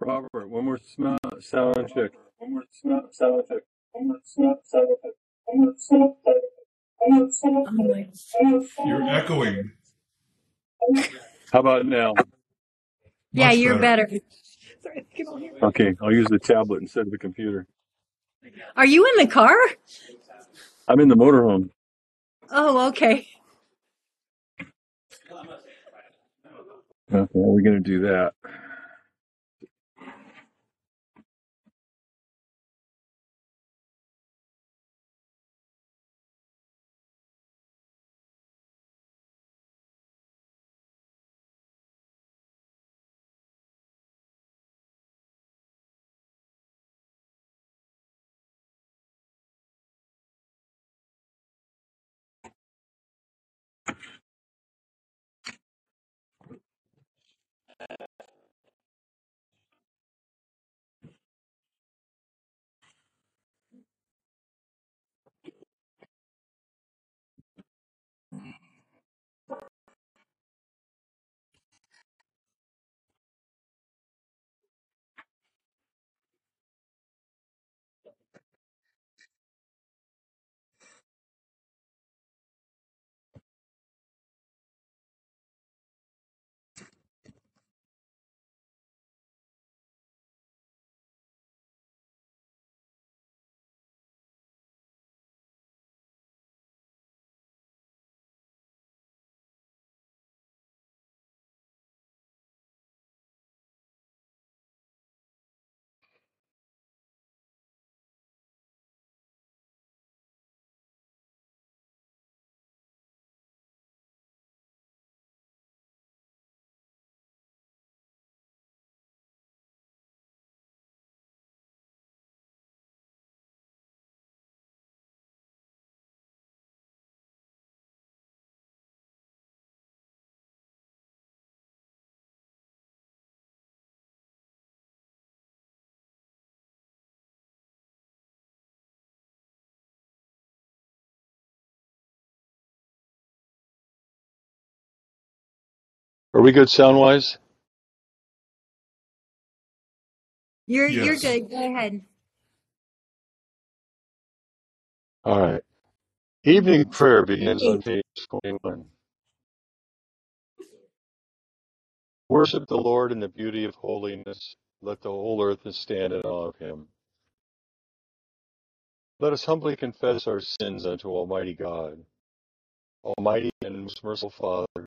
Robert, one more sound check. One more sound check. One more sound check. One more sound check. You're echoing. How about now? Yeah, you're better. Okay, I'll use the tablet instead of the computer. Are you in the car? I'm in the motorhome. Oh, okay. Okay, we're going to do that. Are we good sound-wise? You're good. Go ahead. All right. Evening prayer begins on page 21. Worship the Lord in the beauty of holiness. Let the whole earth stand in awe of him. Let us humbly confess our sins unto Almighty God. Almighty and most merciful Father,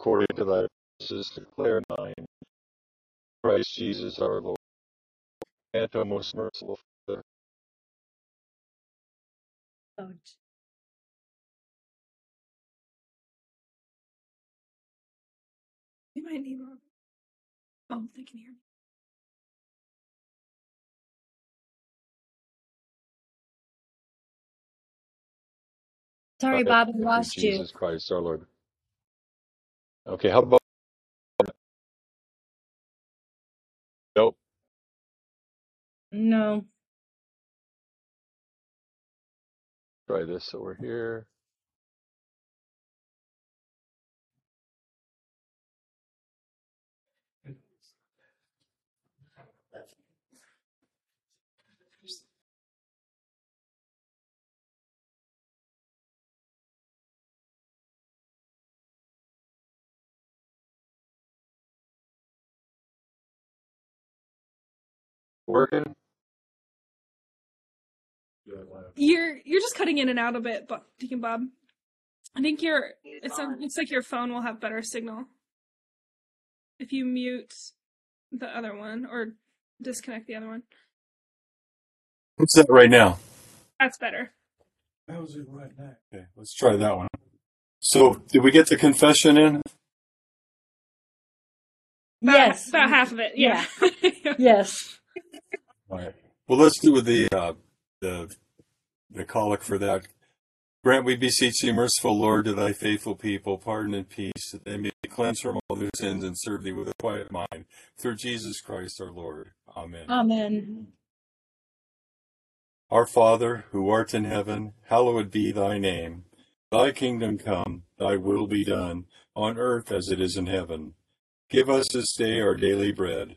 according to thy promises, declare mine. Christ Jesus our Lord, and O most merciful Father. You might need more. Oh, they can hear me. Sorry, Bob, I lost you. Jesus Christ our Lord. Okay, how about? Nope. No. Try this over here. Working? You're just cutting in and out a bit, Deacon Bob. I think it's like your phone will have better signal if you mute the other one or disconnect the other one. What's that right now? That's better. That was it right now. Okay, let's try that one. So, did we get the confession in? Yes. About half of it. Yeah. Yes. All right. Well, let's do with the colic for that. Grant, we beseech thee, merciful Lord, to thy faithful people, pardon and peace, that they may be cleansed from all their sins and serve thee with a quiet mind. Through Jesus Christ our Lord. Amen. Amen. Our Father, who art in heaven, hallowed be thy name. Thy kingdom come, thy will be done, on earth as it is in heaven. Give us this day our daily bread,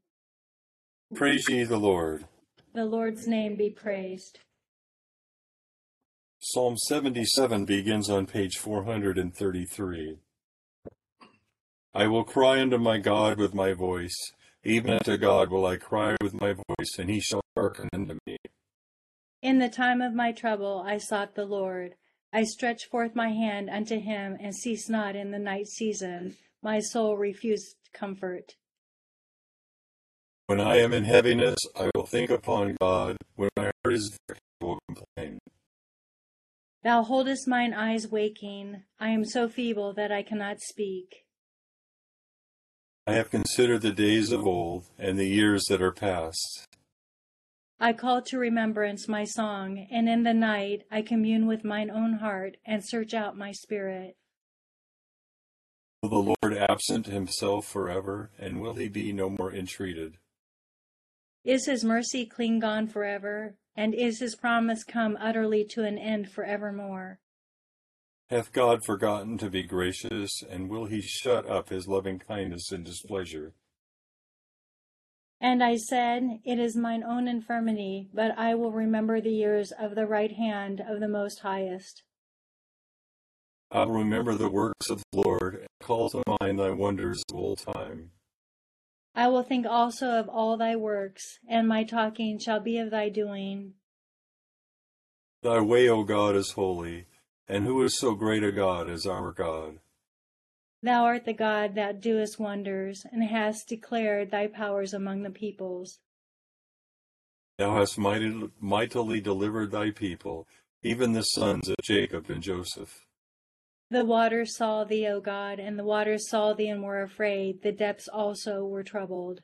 Praise ye the Lord. The Lord's name be praised. Psalm 77 begins on page 433. I will cry unto my God with my voice, even unto God will I cry with my voice, and he shall hearken unto me. In the time of my trouble I sought the Lord. I stretched forth my hand unto him, and ceased not in the night season. My soul refused comfort. When I am in heaviness, I will think upon God. When my heart is dark, I will complain. Thou holdest mine eyes waking. I am so feeble that I cannot speak. I have considered the days of old and the years that are past. I call to remembrance my song, and in the night I commune with mine own heart and search out my spirit. Will the Lord absent himself forever, and will he be no more entreated? Is his mercy clean gone forever? And is his promise come utterly to an end forevermore? Hath God forgotten to be gracious, and will he shut up his loving kindness and displeasure? And I said, it is mine own infirmity, but I will remember the years of the right hand of the Most Highest. I will remember the works of the Lord, and call to mind thy wonders of old time. I will think also of all thy works, and my talking shall be of thy doing. Thy way, O God, is holy, and who is so great a God as our God? Thou art the God that doest wonders, and hast declared thy powers among the peoples. Thou hast mightily delivered thy people, even the sons of Jacob and Joseph. The waters saw thee, O God, and the waters saw thee and were afraid. The depths also were troubled.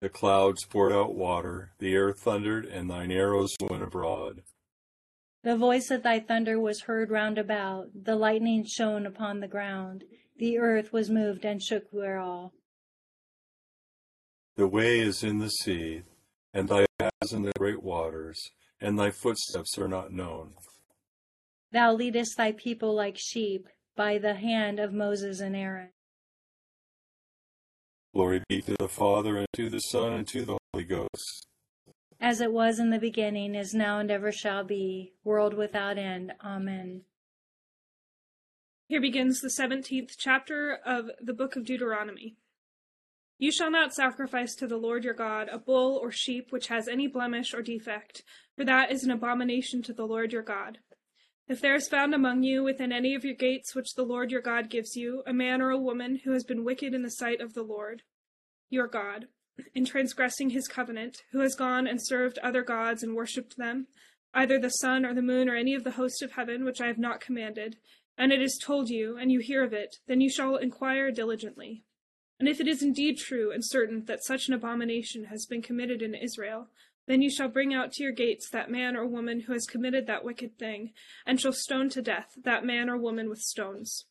The clouds poured out water, the earth thundered, and thine arrows went abroad. The voice of thy thunder was heard round about, the lightning shone upon the ground, the earth was moved and shook withal. The way is in the sea, and thy paths in the great waters, and thy footsteps are not known. Thou leadest thy people like sheep, by the hand of Moses and Aaron. Glory be to the Father, and to the Son, and to the Holy Ghost. As it was in the beginning, is now, and ever shall be, world without end. Amen. Here begins the 17th chapter of the book of Deuteronomy. You shall not sacrifice to the Lord your God a bull or sheep which has any blemish or defect, for that is an abomination to the Lord your God. If there is found among you within any of your gates which the Lord your God gives you, a man or a woman who has been wicked in the sight of the Lord your God, in transgressing his covenant, who has gone and served other gods and worshipped them, either the sun or the moon or any of the host of heaven which I have not commanded, and it is told you, and you hear of it, then you shall inquire diligently. And if it is indeed true and certain that such an abomination has been committed in Israel, then you shall bring out to your gates that man or woman who has committed that wicked thing, and shall stone to death that man or woman with stones.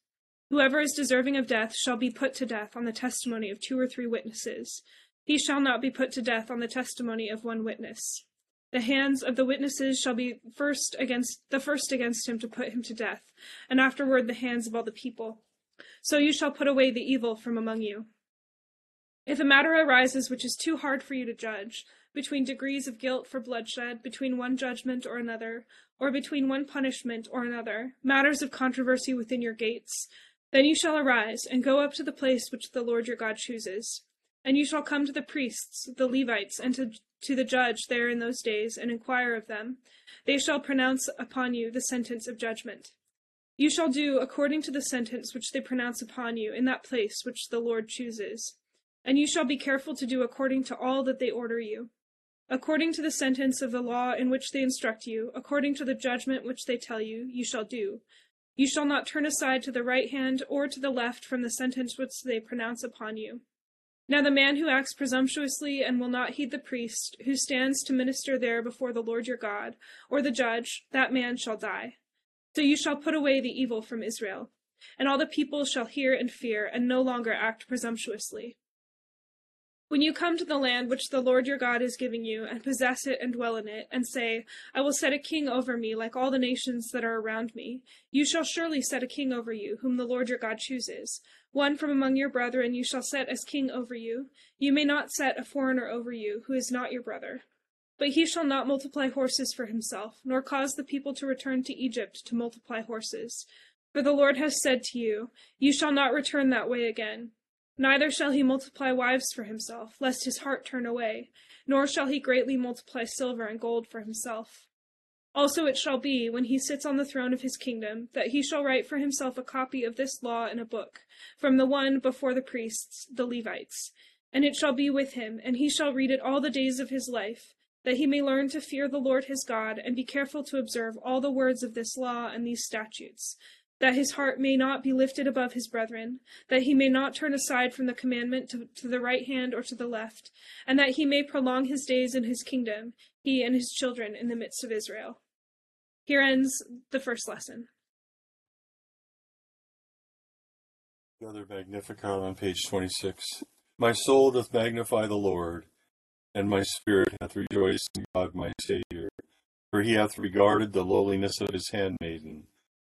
Whoever is deserving of death shall be put to death on the testimony of 2 or 3 witnesses. He shall not be put to death on the testimony of one witness. The hands of the witnesses shall be first against him to put him to death, and afterward the hands of all the people. So you shall put away the evil from among you. If a matter arises which is too hard for you to judge, between degrees of guilt for bloodshed, between one judgment or another, or between one punishment or another, matters of controversy within your gates, then you shall arise and go up to the place which the Lord your God chooses. And you shall come to the priests, the Levites, and to the judge there in those days, and inquire of them. They shall pronounce upon you the sentence of judgment. You shall do according to the sentence which they pronounce upon you in that place which the Lord chooses. And you shall be careful to do according to all that they order you, according to the sentence of the law in which they instruct you, according to the judgment which they tell you, you shall do. You shall not turn aside to the right hand or to the left from the sentence which they pronounce upon you. Now the man who acts presumptuously and will not heed the priest, who stands to minister there before the Lord your God, or the judge, that man shall die. So you shall put away the evil from Israel, and all the people shall hear and fear, and no longer act presumptuously. When you come to the land which the Lord your God is giving you, and possess it and dwell in it, and say, I will set a king over me like all the nations that are around me, you shall surely set a king over you, whom the Lord your God chooses. One from among your brethren you shall set as king over you. You may not set a foreigner over you, who is not your brother. But he shall not multiply horses for himself, nor cause the people to return to Egypt to multiply horses. For the Lord has said to you, you shall not return that way again. Neither shall he multiply wives for himself, lest his heart turn away, nor shall he greatly multiply silver and gold for himself. Also it shall be, when he sits on the throne of his kingdom, that he shall write for himself a copy of this law in a book, from the one before the priests, the Levites. And it shall be with him, and he shall read it all the days of his life, that he may learn to fear the Lord his God, and be careful to observe all the words of this law and these statutes, that his heart may not be lifted above his brethren, that he may not turn aside from the commandment to the right hand or to the left, and that he may prolong his days in his kingdom, he and his children in the midst of Israel. Here ends the first lesson. Another Magnificat on page 26. My soul doth magnify the Lord, and my spirit hath rejoiced in God my Saviour, for he hath regarded the lowliness of his handmaiden.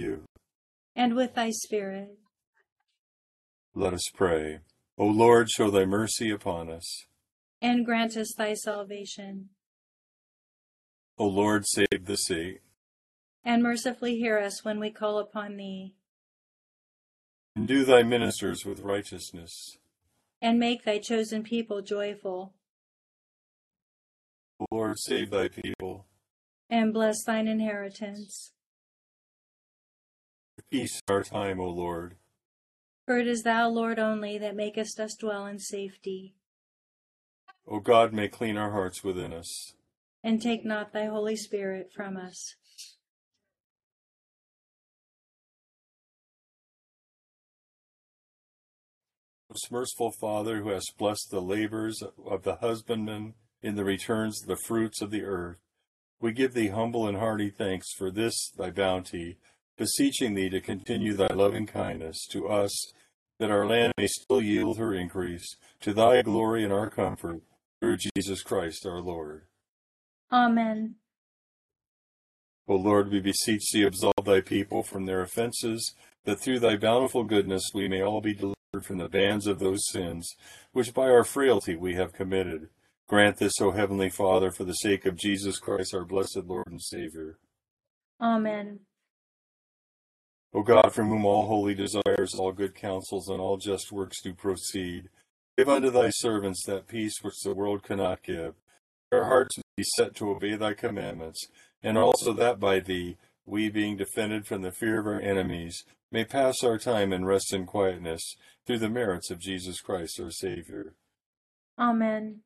you. And with thy spirit. Let us pray. O Lord, show thy mercy upon us. And grant us thy salvation. O Lord, save the sick. And mercifully hear us when we call upon thee. Endue thy ministers with righteousness. And make thy chosen people joyful. O Lord, save thy people. And bless thine inheritance. Peace our time, O Lord. For it is thou, Lord, only that makest us dwell in safety. O God, may clean our hearts within us. And take not thy Holy Spirit from us. Most merciful Father, who hast blessed the labors of the husbandman in the returns of the fruits of the earth, we give thee humble and hearty thanks for this thy bounty, beseeching thee to continue thy loving kindness to us, that our land may still yield her increase, to thy glory and our comfort, through Jesus Christ our Lord. Amen. O Lord, we beseech thee, absolve thy people from their offenses, that through thy bountiful goodness we may all be delivered from the bands of those sins, which by our frailty we have committed. Grant this, O Heavenly Father, for the sake of Jesus Christ, our blessed Lord and Savior. Amen. O God, from whom all holy desires, all good counsels, and all just works do proceed, give unto thy servants that peace which the world cannot give. Our hearts be set to obey thy commandments, and also that by thee, we being defended from the fear of our enemies, may pass our time in rest and quietness, through the merits of Jesus Christ our Savior. Amen.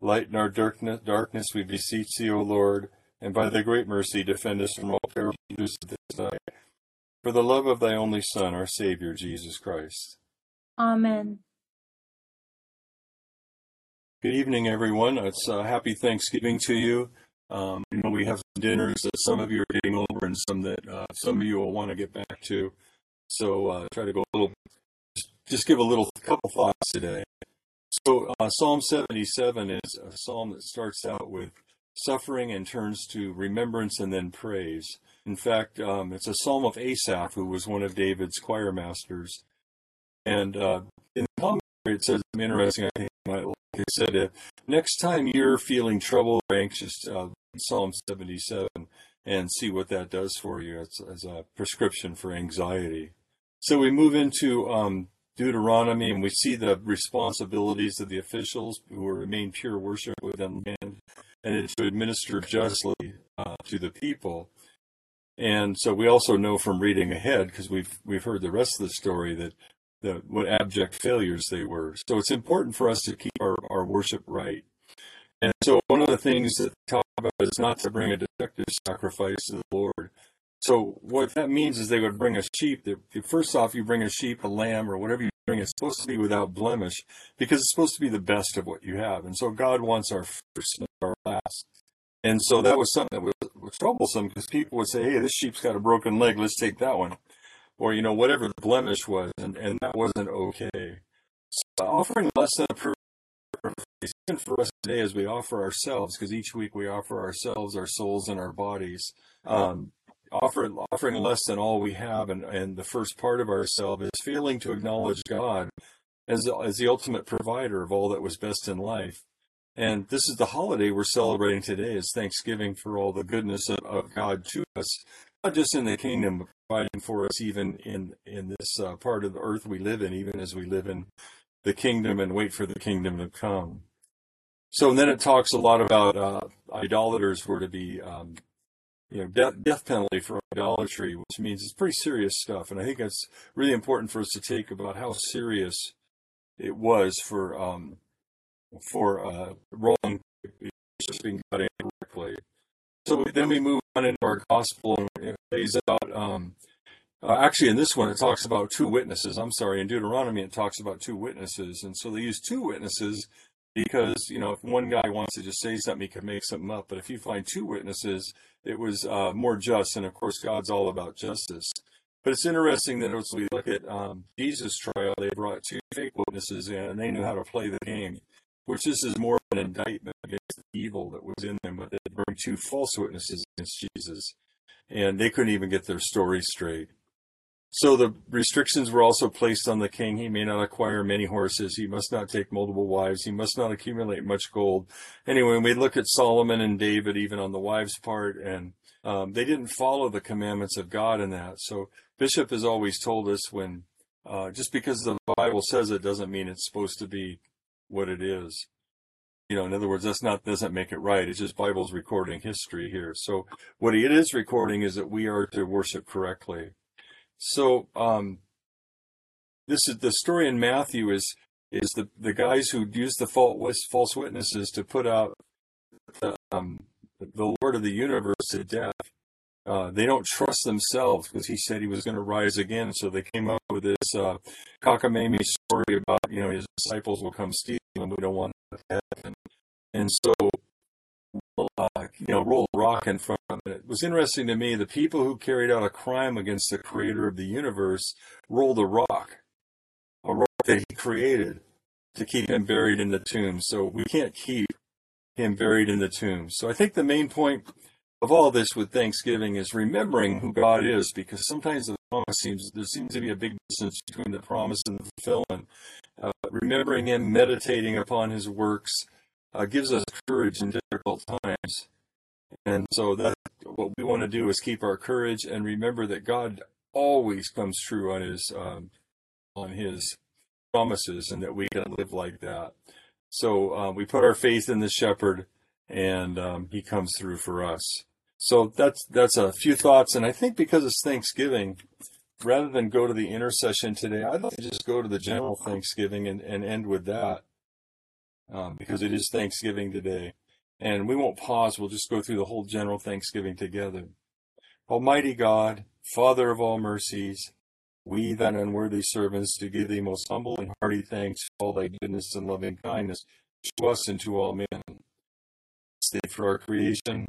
Lighten our darkness, we beseech thee, O Lord, and by thy great mercy defend us from all perils of this night, for the love of thy only Son, our Savior, Jesus Christ. Amen. Good evening, everyone. It's a happy Thanksgiving to you. You know, we have some dinners that some of you are getting over and some that some of you will want to get back to. So try to go a little, just give a couple thoughts today. So Psalm 77 is a psalm that starts out with suffering and turns to remembrance and then praise. In fact, it's a psalm of Asaph, who was one of David's choir masters. And in the commentary, it says, interesting, I think you might like it, said, next time you're feeling trouble or anxious, Psalm 77, and see what that does for you as a prescription for anxiety. So we move into Deuteronomy, and we see the responsibilities of the officials who remain pure worship within the land, and to administer justly to the people. And so we also know from reading ahead, because we've heard the rest of the story, that what abject failures they were. So it's important for us to keep our worship right. And so one of the things that we talk about is not to bring a defective sacrifice to the Lord. So what that means is they would bring a sheep. First off, you bring a sheep, a lamb, or whatever you bring. It's supposed to be without blemish, because it's supposed to be the best of what you have. And so God wants our first, our last. And so that was something that was troublesome, because people would say, hey, this sheep's got a broken leg, let's take that one. Or, you know, whatever the blemish was, and that wasn't okay. So offering less than a perfect sacrifice, even for us today as we offer ourselves, because each week we offer ourselves, our souls, and our bodies, offering less than all we have, and the first part of ourselves is failing to acknowledge God as the ultimate provider of all that was best in life. And this is the holiday we're celebrating today, is Thanksgiving for all the goodness of God to us, not just in the kingdom, but providing for us even in this part of the earth we live in, even as we live in the kingdom and wait for the kingdom to come. So then it talks a lot about idolaters were to be you know, death penalty for idolatry, which means it's pretty serious stuff. And I think that's really important for us to take about how serious it was for wrong, worshiping God incorrectly. So then we move on into our gospel, and it lays out. Actually, in this one, it talks about two witnesses. I'm sorry, in Deuteronomy, it talks about two witnesses. And so they use two witnesses because, you know, if one guy wants to just say something, he can make something up. But if you find two witnesses, it was more just. And, of course, God's all about justice. But it's interesting that as we look at Jesus' trial, they brought two fake witnesses in, and they knew how to play the game, which this is more of an indictment against the evil that was in them. But they bring two false witnesses against Jesus, and they couldn't even get their story straight. So the restrictions were also placed on the king. He may not acquire many horses. He must not take multiple wives. He must not accumulate much gold. Anyway, we look at Solomon and David, even on the wives part, and they didn't follow the commandments of God in that. So Bishop has always told us when just because the Bible says it doesn't mean it's supposed to be what it is. You know, in other words, that's not, doesn't make it right. It's just Bible's recording history here. So what it is recording is that we are to worship correctly. So this is the story in Matthew is the guys who used the false witnesses to put out the Lord of the universe to death. They don't trust themselves because he said he was going to rise again. So they came up with this cockamamie story about, you know, his disciples will come steal and we don't want that to happen. And so, you know, roll a rock in front of it. It was interesting to me, the people who carried out a crime against the creator of the universe rolled a rock that he created to keep him buried in the tomb. So we can't keep him buried in the tomb. So I think the main point of all this with Thanksgiving is remembering who God is, because sometimes the promise there seems to be a big distance between the promise and the fulfillment. Remembering him, meditating upon his works, gives us courage in difficult times. And so that what we want to do is keep our courage and remember that God always comes true on his promises, and that we can live like that. So we put our faith in the shepherd, and he comes through for us. So that's a few thoughts. And I think because it's Thanksgiving, rather than go to the intercession today, I'd like to just go to the general Thanksgiving and end with that. Because it is Thanksgiving today, and we won't pause. We'll just go through the whole general Thanksgiving together. Almighty God, Father of all mercies, we, thine unworthy servants, do give thee most humble and hearty thanks for all thy goodness and loving kindness to us and to all men. Thanks for our creation,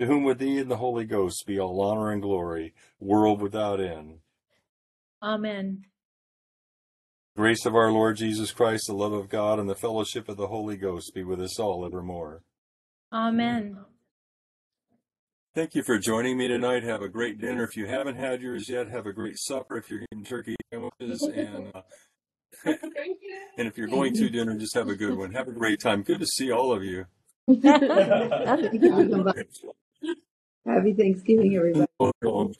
to whom with thee and the Holy Ghost be all honor and glory, world without end. Amen. Grace of our Lord Jesus Christ, the love of God, and the fellowship of the Holy Ghost be with us all evermore. Amen. Thank you for joining me tonight. Have a great dinner. If you haven't had yours yet, have a great supper. If you're eating turkey sandwiches, and if you're going to dinner, just have a good one. Have a great time. Good to see all of you. Happy Thanksgiving, everybody.